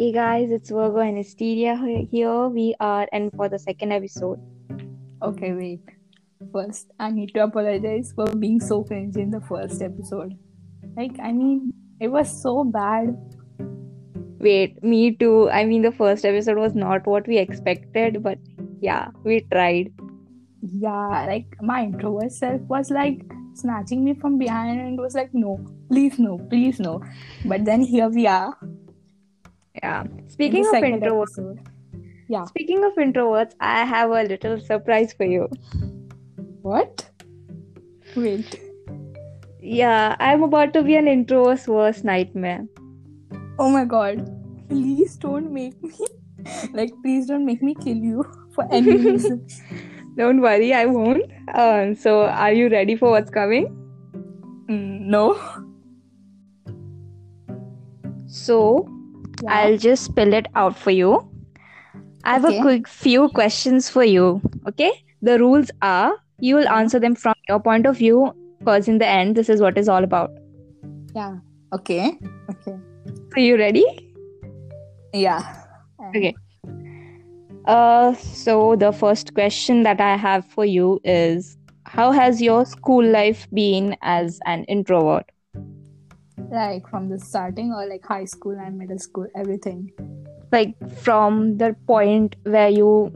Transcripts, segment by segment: Hey guys, it's Virgo and Asteria here. We are in for the second episode. Okay, wait. First, I need to apologize for being so cringy in the first episode. It was so bad. Wait, me too. The first episode was not what we expected, but yeah, we tried. Yeah, my introvert self was snatching me from behind and was like, no, please no, please no. But then here we are. Yeah. Speaking of introverts, I have a little surprise for you. What? Wait. Yeah, I'm about to be an introvert's worst nightmare. Oh my god. Please don't make me kill you for any reason. Don't worry, I won't. So, are you ready for what's coming? No. So, yeah. I'll just spell it out for you. I have a quick few questions for you. Okay? The rules are, you will answer them from your point of view, because in the end, this is what it's all about. Yeah. Okay. So, you ready? Yeah. Okay. So the first question that I have for you is, how has your school life been as an introvert? From the starting or high school and middle school, everything? From the point where you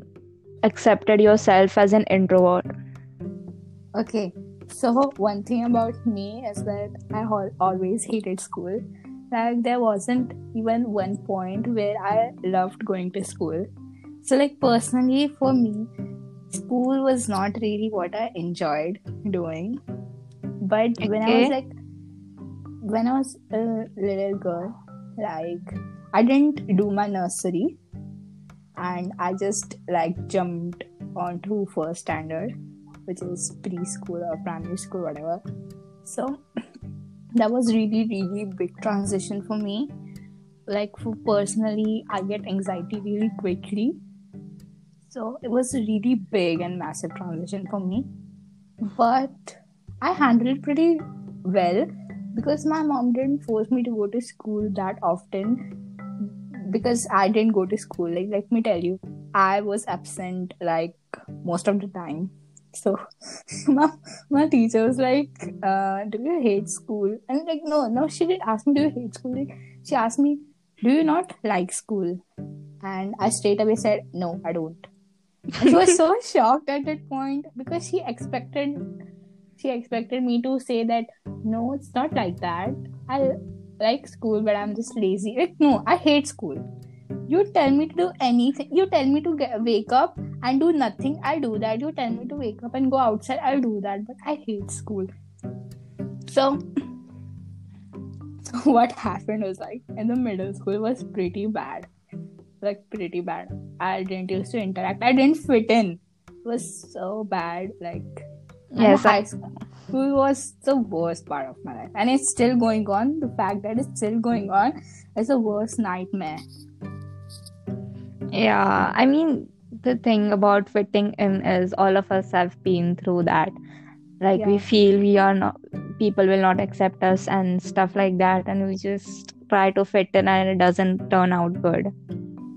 accepted yourself as an introvert. Okay, so one thing about me is that I always hated school. There wasn't even one point where I loved going to school. So, personally, for me, school was not really what I enjoyed doing. But when I was a little girl, I didn't do my nursery. And I just, jumped onto first standard, which is preschool or primary school, whatever. So, that was really, really big transition for me. For personally, I get anxiety really quickly. So it was a really big and massive transition for me. But I handled it pretty well because my mom didn't force me to go to school that often because I didn't go to school. Let me tell you, I was absent most of the time. So my teacher was do you hate school? And no, she didn't ask me, do you hate school? She asked me, do you not like school? And I straight away said, no, I don't. And she was so shocked at that point because she expected me to say that, no, it's not like that. I like school, but I'm just lazy. No, I hate school. You tell me to do anything. You tell me to wake up and do nothing. I'll do that. You tell me to wake up and go outside. I'll do that. But I hate school. So what happened was in the middle school was pretty bad. I didn't used to interact. I didn't fit in. It was so bad. High school was the worst part of my life. And it's still going on. The fact that it's still going on is the worst nightmare. Yeah, the thing about fitting in is all of us have been through that. We feel people will not accept us and stuff like that. And we just try to fit in and it doesn't turn out good.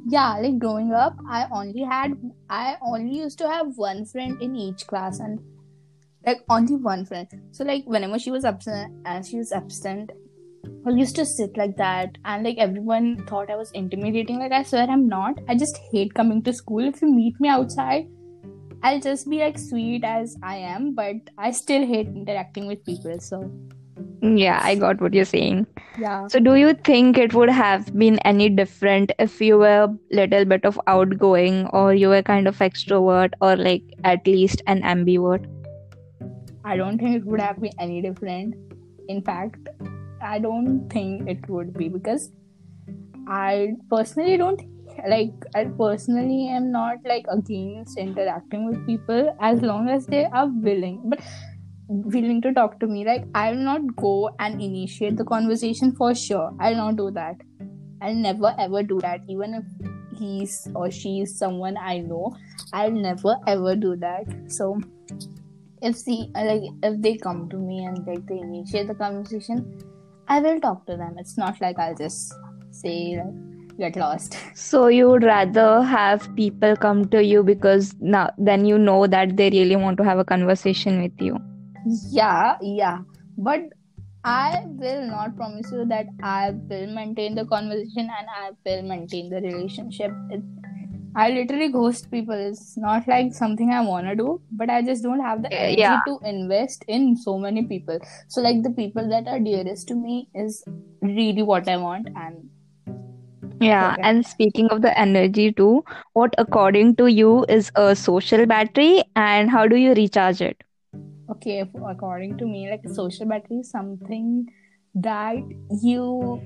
Yeah, growing up, I only used to have one friend in each class and only one friend. So whenever she was absent, I used to sit like that and everyone thought I was intimidating. I swear I'm not. I just hate coming to school. If you meet me outside, I'll just be sweet as I am, but I still hate interacting with people. So yeah, I got what you're saying. Yeah. So do you think it would have been any different if you were a little bit of outgoing or you were kind of extrovert or at least an ambivert? I don't think it would have been any different. In fact, I don't think it would be because I personally am not against interacting with people as long as they are willing to talk to me. I'll not go and initiate the conversation for sure. I'll not do that. I'll never ever do that. Even if he's or she is someone I know, I'll never ever do that. So if they come to me and they initiate the conversation, I will talk to them. It's not I'll just say get lost. So you would rather have people come to you because now then you know that they really want to have a conversation with you. Yeah. But I will not promise you that I will maintain the conversation and I will maintain the relationship. I literally ghost people. It's not like something I want to do, but I just don't have the energy to invest in so many people. So like the people that are dearest to me is really what I want. And speaking of the energy too, what according to you is a social battery and how do you recharge it? Okay, according to me, like social battery is something that you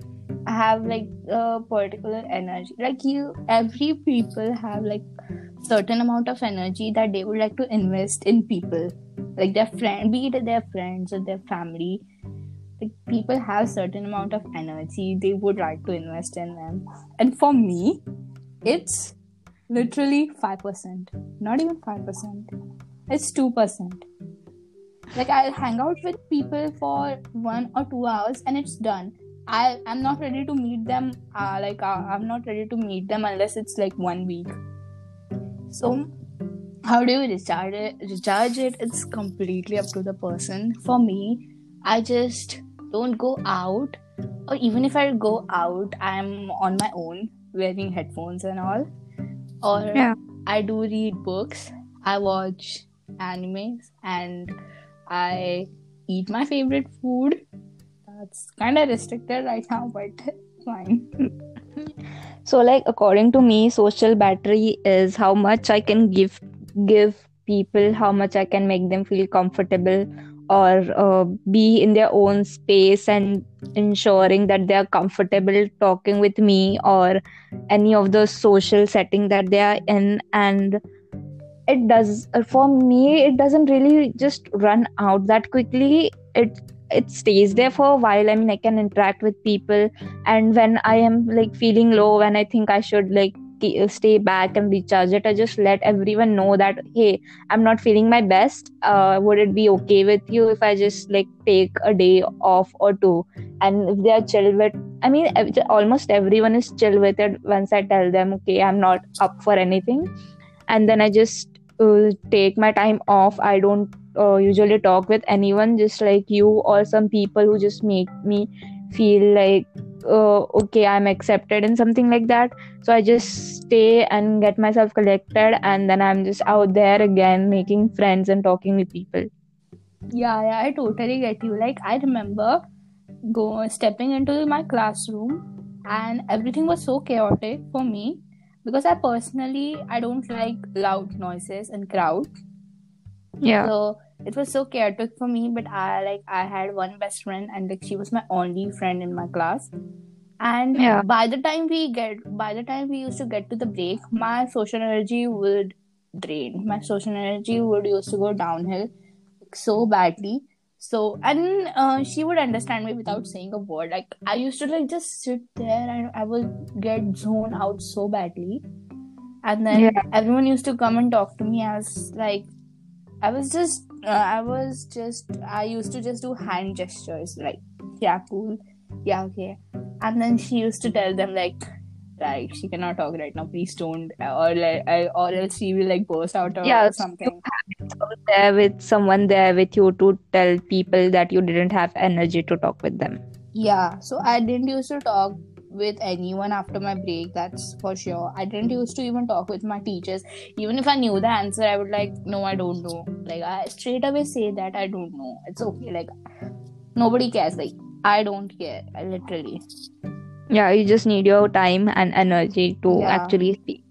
have like a particular energy. Like every people have like certain amount of energy that they would like to invest in people, like their friend, be it their friends or their family. Like people have certain amount of energy they would like to invest in them. And for me, it's literally 5%. Not even 5%. It's 2%. Like I'll hang out with people for 1 or 2 hours and it's done. I'm not ready to meet them. I'm not ready to meet them unless it's like 1 week. So how do you recharge it? It's completely up to the person. For me, I just don't go out, or even if I go out, I'm on my own wearing headphones and all. Or I do read books. I watch animes and I eat my favorite food. That's kind of restricted right now, but fine. So, like, according to me, social battery is how much I can give people, how much I can make them feel comfortable or be in their own space and ensuring that they are comfortable talking with me or any of the social setting that they are in. And it does, for me, it doesn't really just run out that quickly. It stays there for a while. I mean, I can interact with people, and when I am like feeling low, when I think I should like stay back and recharge it, I just let everyone know that, hey, I'm not feeling my best. Would it be okay with you if I just like take a day off or two? And if they are chill with, I mean, almost everyone is chill with it once I tell them, okay, I'm not up for anything. And then I just take my time off. I don't usually talk with anyone, just like you or some people who just make me feel like okay, I'm accepted and something like that. So I just stay and get myself collected, and then I'm just out there again making friends and talking with people. Yeah, I totally get you. Like I remember stepping into my classroom and everything was so chaotic for me because I don't like loud noises and crowds. Yeah. So it was so chaotic for me, but I had one best friend, and like she was my only friend in my class. And by the time we used to get to the break, my social energy would drain. My social energy would used to go downhill so badly. So and she would understand me without saying a word. Like I used to like just sit there, and I would get zoned out so badly. And then everyone used to come and talk to me. I used to just do hand gestures, like, yeah, cool, yeah, okay. And then she used to tell them, like, right, she cannot talk right now, please don't, or else she will, like, burst out or something. There with someone there with you to tell people that you didn't have energy to talk with them. Yeah, so I didn't used to talk with anyone after my break, that's for sure. I didn't used to even talk with my teachers. Even if I knew the answer, I would like, no, I don't know. Like I straight away say that I don't know. It's okay. Like nobody cares. Like I don't care. I literally. Yeah, you just need your time and energy to actually speak.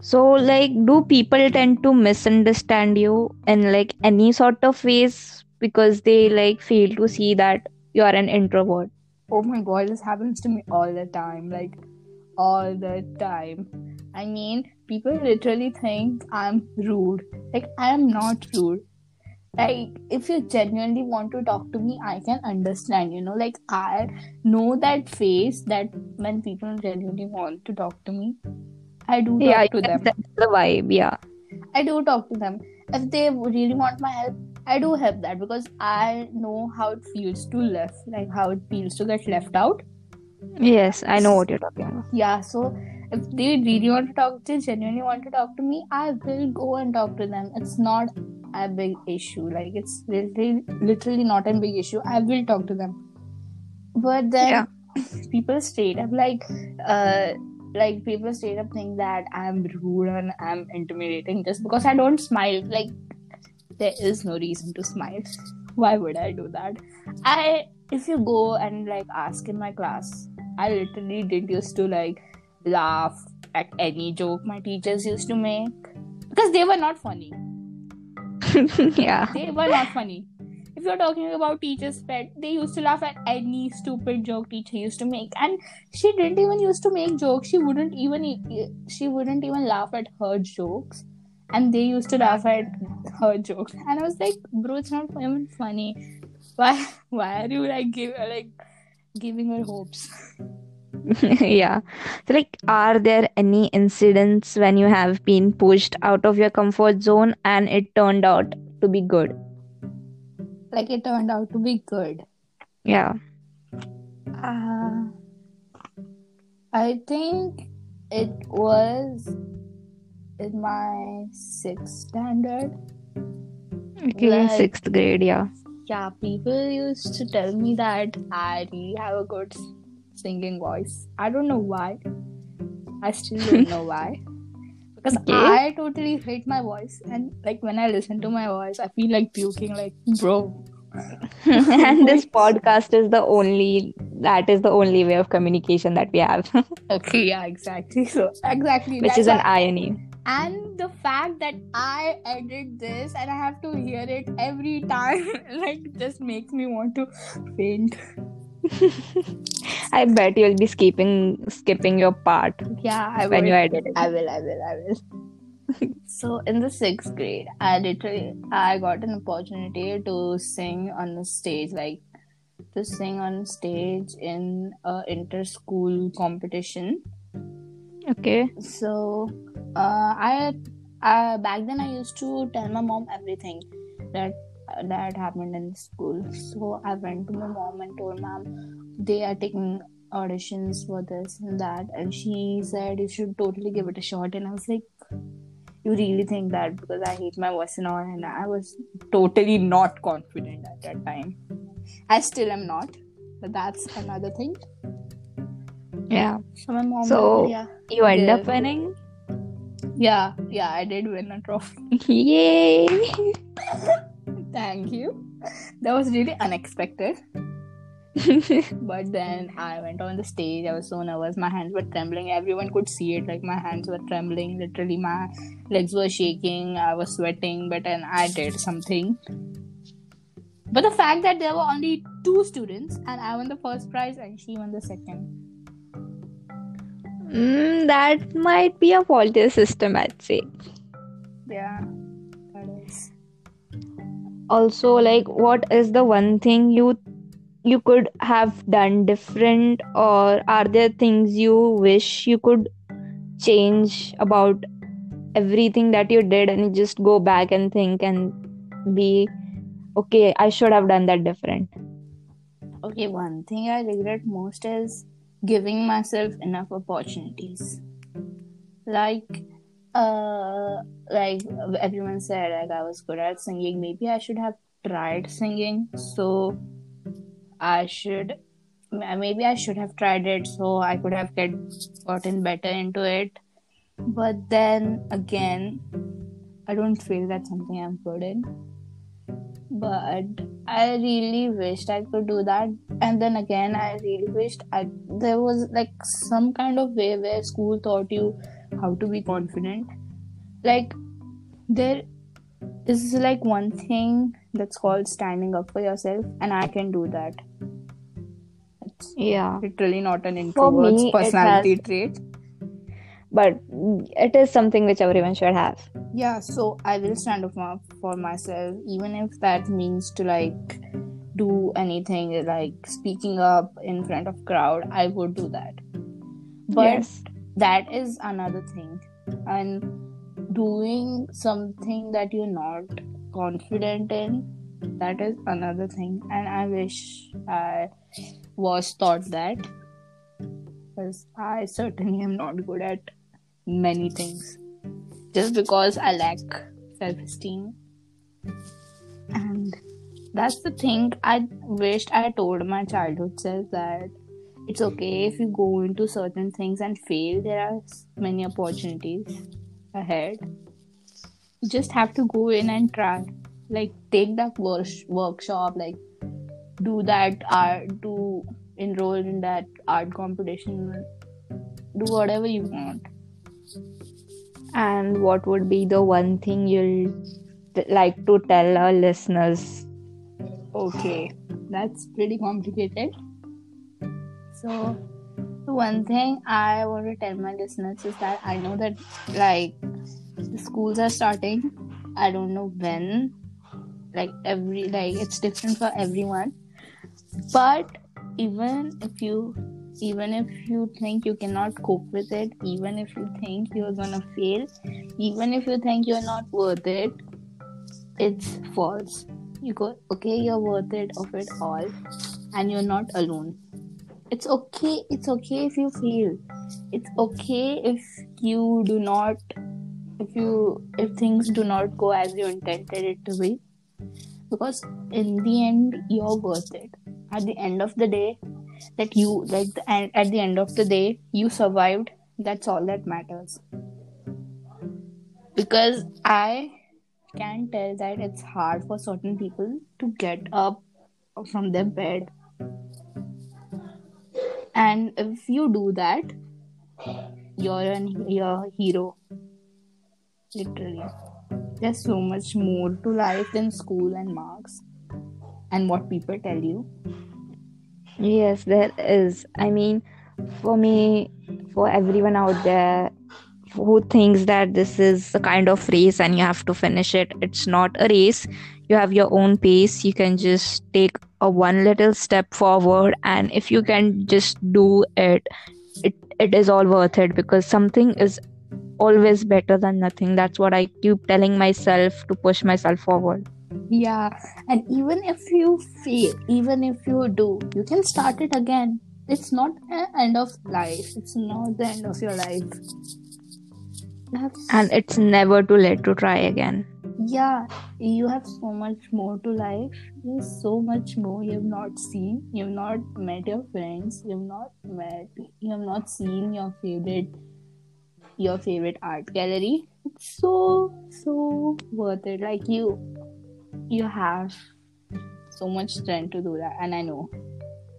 So like, do people tend to misunderstand you in like any sort of ways because they like fail to see that you are an introvert? Oh my god, this happens to me all the time. Like, all the time. I mean, people literally think I'm rude. Like, I am not rude. Like, if you genuinely want to talk to me, I can understand, you know. Like, I know that face that when people genuinely want to talk to me, I do talk to them. That's the vibe, I do talk to them. If they really want my help, I do help that because I know how it feels to get left out. Yes, I know what you're talking about. Yeah, so if they really want to talk to, genuinely want to talk to me, I will go and talk to them. It's not a big issue. Like, it's literally not a big issue. I will talk to them. But then people straight up people straight up think that I'm rude and I'm intimidating just because I don't smile. Like, there is no reason to smile. Why would I do that? If you go and ask in my class, I literally didn't used to laugh at any joke my teachers used to make because they were not funny. They were not funny. If you're talking about teacher's pet, they used to laugh at any stupid joke teacher used to make, and she didn't even used to make jokes. She wouldn't even laugh at her jokes, and they used to laugh at her jokes. And I was like, bro, it's not even funny. Why are you giving her hopes? Yeah. So are there any incidents when you have been pushed out of your comfort zone and it turned out to be good? It turned out to be good. Yeah. I think it was in my 6th standard. Okay, 6th grade, yeah. Yeah, people used to tell me that I really have a good singing voice. I don't know why. I still don't know why. Because I totally hate my voice. And when I listen to my voice, I feel like puking, bro. And this podcast is the only way of communication that we have. Okay, yeah, exactly. So, exactly. Which is an irony. And the fact that I edit this and I have to hear it every time, just makes me want to faint. I bet you'll be skipping your part. Yeah, I will. When you edit it. I will. So, in the 6th grade, I got an opportunity to sing on the stage, in an inter-school competition. Okay. So... I back then I used to tell my mom everything that happened in school. So I went to my mom and told mom they are taking auditions for this and that, and she said you should totally give it a shot. And I was like, you really think that? Because I hate my voice and all, and I was totally not confident at that time. I still am not, but that's another thing. Yeah. So my mom. So yeah, you end up winning. Yeah, I did win a trophy. Yay! Thank you. That was really unexpected. But then I went on the stage. I was so nervous. My hands were trembling. Everyone could see it. My hands were trembling. Literally, my legs were shaking. I was sweating. But then I did something. But the fact that there were only 2 students and I won the first prize and she won the second. That might be a faulty system, I'd say. Yeah, that is. Also, what is the one thing you could have done different, or are there things you wish you could change about everything that you did and you just go back and think and be, okay, I should have done that different? Okay, one thing I regret most is giving myself enough opportunities. Everyone said I was good at singing. Maybe I should have tried singing. So I should have tried it, so I could have gotten better into it. But then again, I don't feel that's something I'm good in. But I really wished I could do that. And then again, I really wished there was some kind of way where school taught you how to be confident. There is one thing that's called standing up for yourself, and I can do that. It's literally not an introvert's personality trait. But it is something which everyone should have. Yeah, so I will stand up for myself, even if that means to do anything, speaking up in front of crowd. I would do that. But that is another thing. And doing something that you're not confident in, that is another thing. And I wish I was taught that. because I certainly am not good at many things. Just because I lack self-esteem. And that's the thing. I wished I told my childhood self that it's okay if you go into certain things and fail. There are many opportunities ahead. You just have to go in and try. Like, take that workshop, like, do that art, do enroll in that art competition, do whatever you want. And what would be the one thing you'll like to tell our listeners? Okay, that's pretty complicated. So, the one thing I want to tell my listeners is that I know that, like, the schools are starting. I don't know when. It's different for everyone. But even if you think you cannot cope with it, even if you think you're gonna fail, even if you think you're not worth it, it's false. You go, okay, you're worth it of it all, and you're not alone. It's okay if you fail. It's okay if things do not go as you intended it to be, because in the end you're worth it. At the end of the day, you survived. That's all that matters. Because I can tell that it's hard for certain people to get up from their bed, and if you do that, you're a hero. Literally, there's so much more to life than school and marks and what people tell you. Yes, there is. I mean, for me, for everyone out there who thinks that this is a kind of race and you have to finish it, it's not a race. You have your own pace. You can just take a one little step forward, and if you can just do it, it is all worth it, because something is always better than nothing. That's what I keep telling myself, to push myself forward. Yeah, and even if you fail, even if you do, you can start it again. It's not the end of life. It's not the end of your life. And it's never too late to try again. Yeah, you have so much more to life. There's so much more you have not seen. You have not met your friends. You have not seen your favorite art gallery. It's so worth it. Like, you have so much strength to do that. And I know,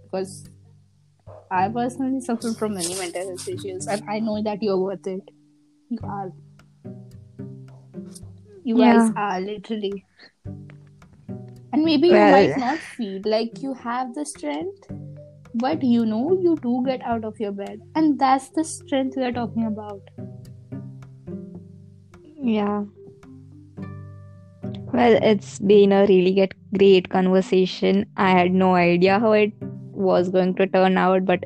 because I personally suffer from many mental health issues, and I know that you're worth it. You guys are, literally. And maybe you might not feel like you have the strength, but you know you do get out of your bed, and that's the strength we are talking about. Yeah. Well, it's been a really great conversation. I had no idea how it was going to turn out, but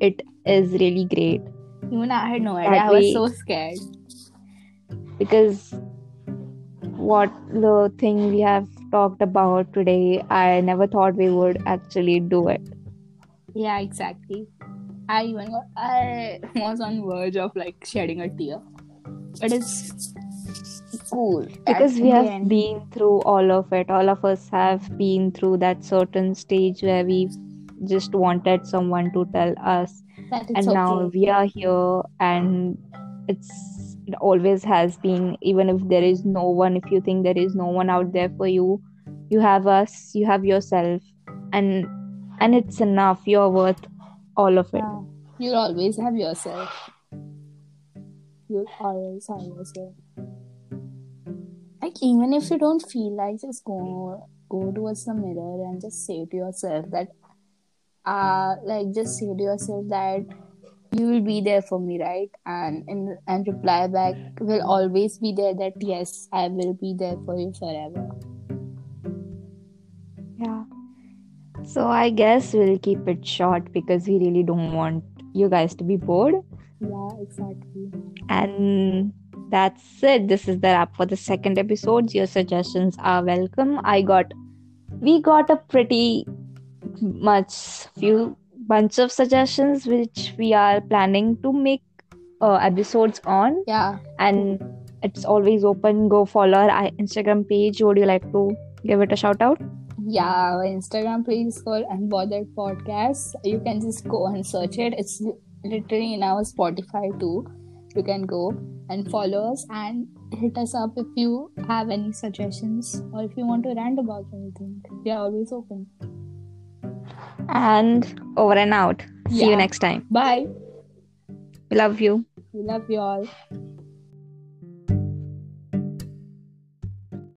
it is really great. Even I had no idea. I was so scared. Because what the thing we have talked about today, I never thought we would actually do it. Yeah, exactly. I was on verge of, like, shedding a tear. But it's cool. Because we have been through all of it. All of us have been through that certain stage where we just wanted someone to tell us. And now we are here, and it always has been. Even if there is no one, if you think there is no one out there for you, you have us, you have yourself. And it's enough. You're worth all of it. Yeah. You'll always have yourself. Like, even if you don't feel like, just go towards the mirror and just say to yourself that, you will be there for me, right? And reply back, will always be there, that yes, I will be there for you forever. Yeah. So I guess we'll keep it short, because we really don't want you guys to be bored. Yeah, exactly. And that's it. This is the wrap for the second episode. Your suggestions are welcome. We got a pretty much few bunch of suggestions which we are planning to make episodes on. Yeah. And it's always open. Go follow our Instagram page. Would you like to give it a shout out? Yeah, our Instagram page is called Unbothered Podcast. You can just go and search it. It's literally in our Spotify too. You can go and follow us and hit us up if you have any suggestions or if you want to rant about anything. We are always open. And over and out. See you next time. Bye. We love you. We love you all.